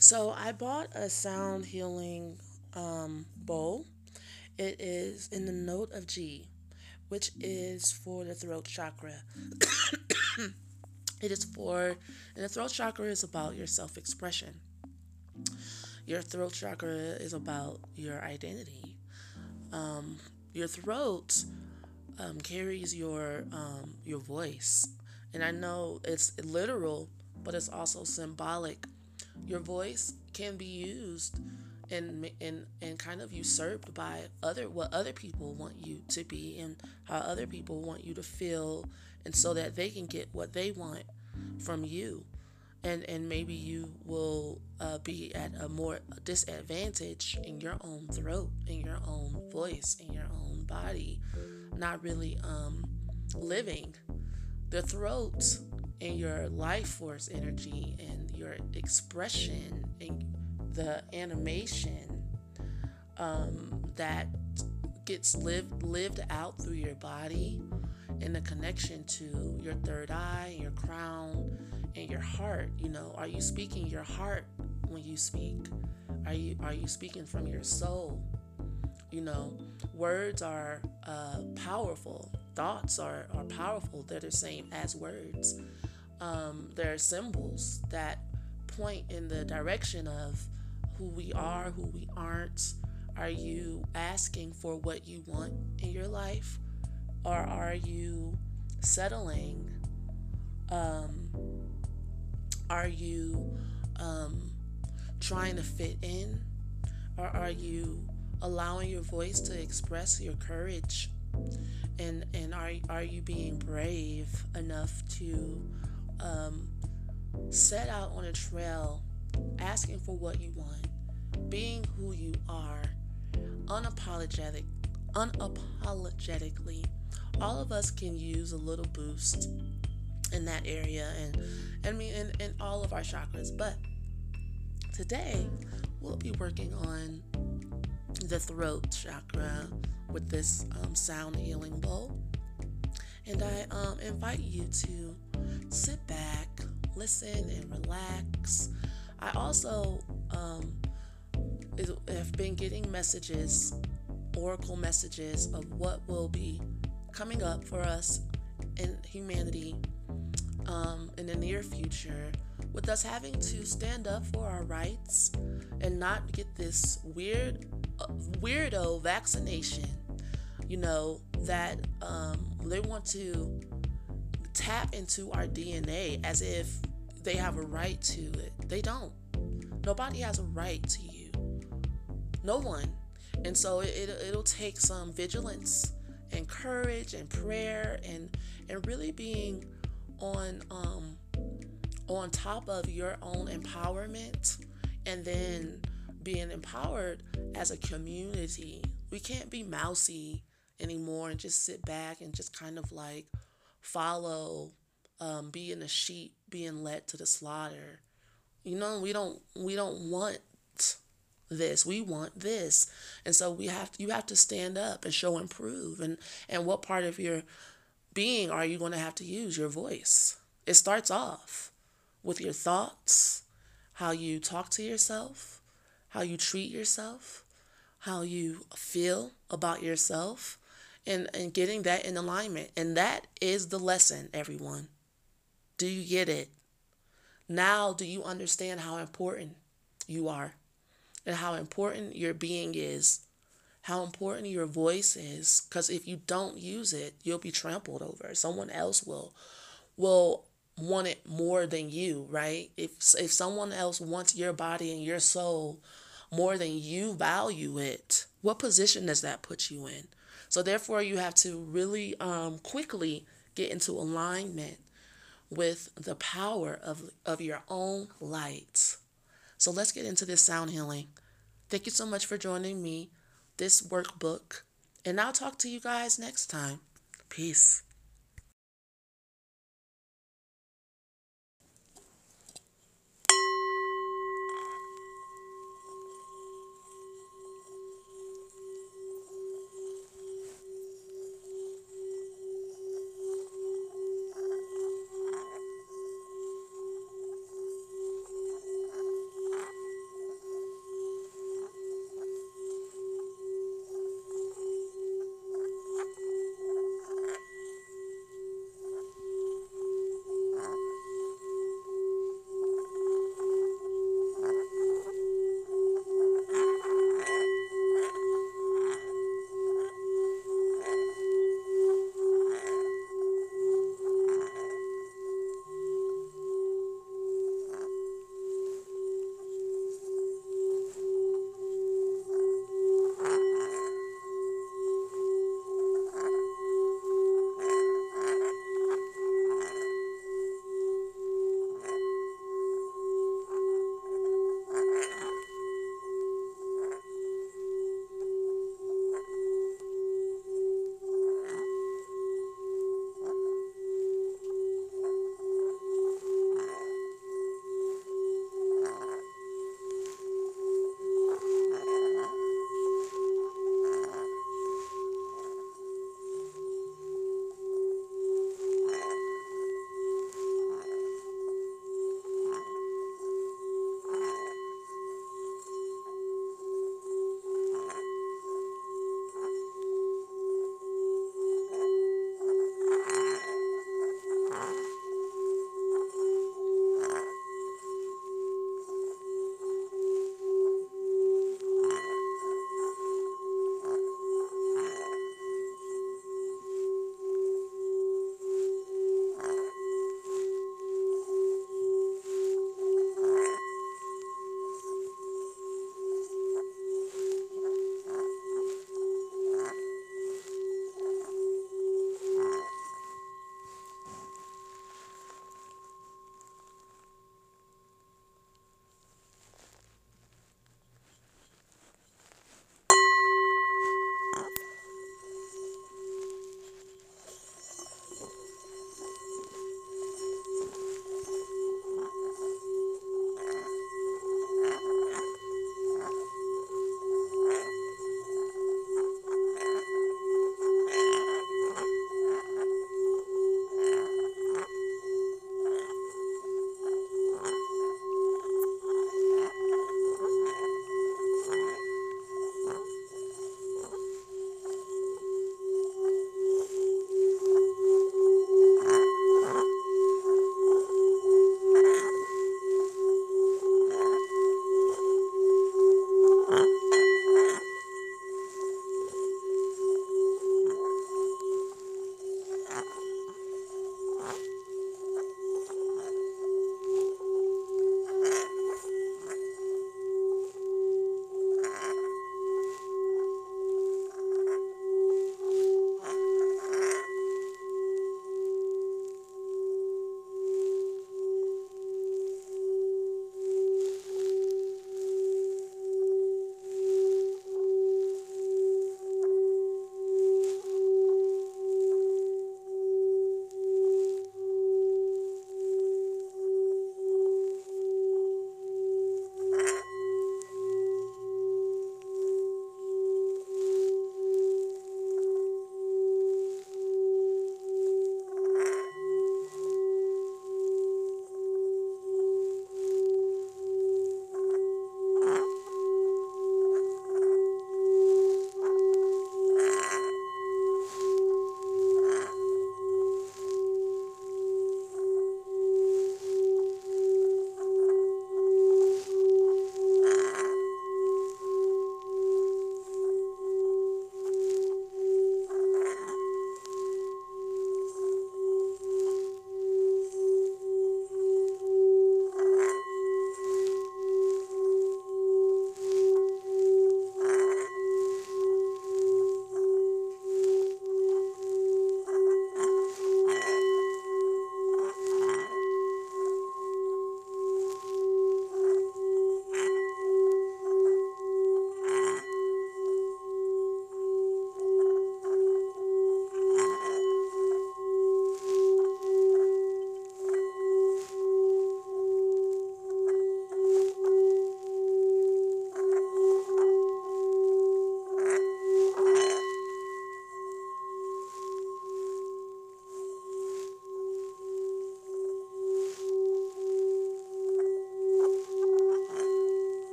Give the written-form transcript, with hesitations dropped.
So I bought a sound healing bowl. It is in the note of G, which is for the throat chakra. And the throat chakra is about your self-expression. Your throat chakra is about your identity. Your throat carries your voice. And I know it's literal, but it's also symbolic. Your voice can be used and kind of usurped by what other people want you to be and how other people want you to feel, and so that they can get what they want from you, and maybe you will be at a more disadvantage in your own throat, in your own voice, in your own body, not really living the throat and your life force energy and your expression and the animation that gets lived out through your body, and the connection to your third eye, your crown, and your heart. You know, are you speaking your heart when you speak? Are you speaking from your soul? You know, words are powerful. Thoughts are powerful. They're the same as words. They're symbols that point in the direction of who we are, who we aren't. Are you asking for what you want in your life? Or are you settling? Are you trying to fit in? Or are you allowing your voice to express your courage? And are you being brave enough to set out on a trail, asking for what you want, being who you are, unapologetically. All of us can use a little boost in that area, and all of our chakras. But today we'll be working on the throat chakra with this sound healing bowl, and I invite you to sit back, listen, and relax. I also have been getting messages, oracle messages, of what will be coming up for us in humanity in the near future, with us having to stand up for our rights and not get this weirdo vaccination, you know, that they want to tap into our DNA as if they have a right to it. They don't. Nobody has a right to you. No one. And so it'll take some vigilance and courage and prayer and really being on top of your own empowerment, and then being empowered as a community. We can't be mousy anymore and just sit back and just kind of like follow, being a sheep being led to the slaughter. You know, we don't want this. We want this. And so you have to stand up and show and prove. And what part of your being are you going to have to use? Your voice. It starts off with your thoughts, how you talk to yourself, how you treat yourself, how you feel about yourself, and getting that in alignment. And that is the lesson, everyone. Do you get it? Now, do you understand how important you are, and how important your being is, how important your voice is? Because if you don't use it, you'll be trampled over. Someone else will want it more than you, right? If someone else wants your body and your soul more than you value it, what position does that put you in? So therefore, you have to really quickly get into alignment with the power of your own light. So let's get into this sound healing. Thank you so much for joining me, this workbook, and I'll talk to you guys next time. Peace.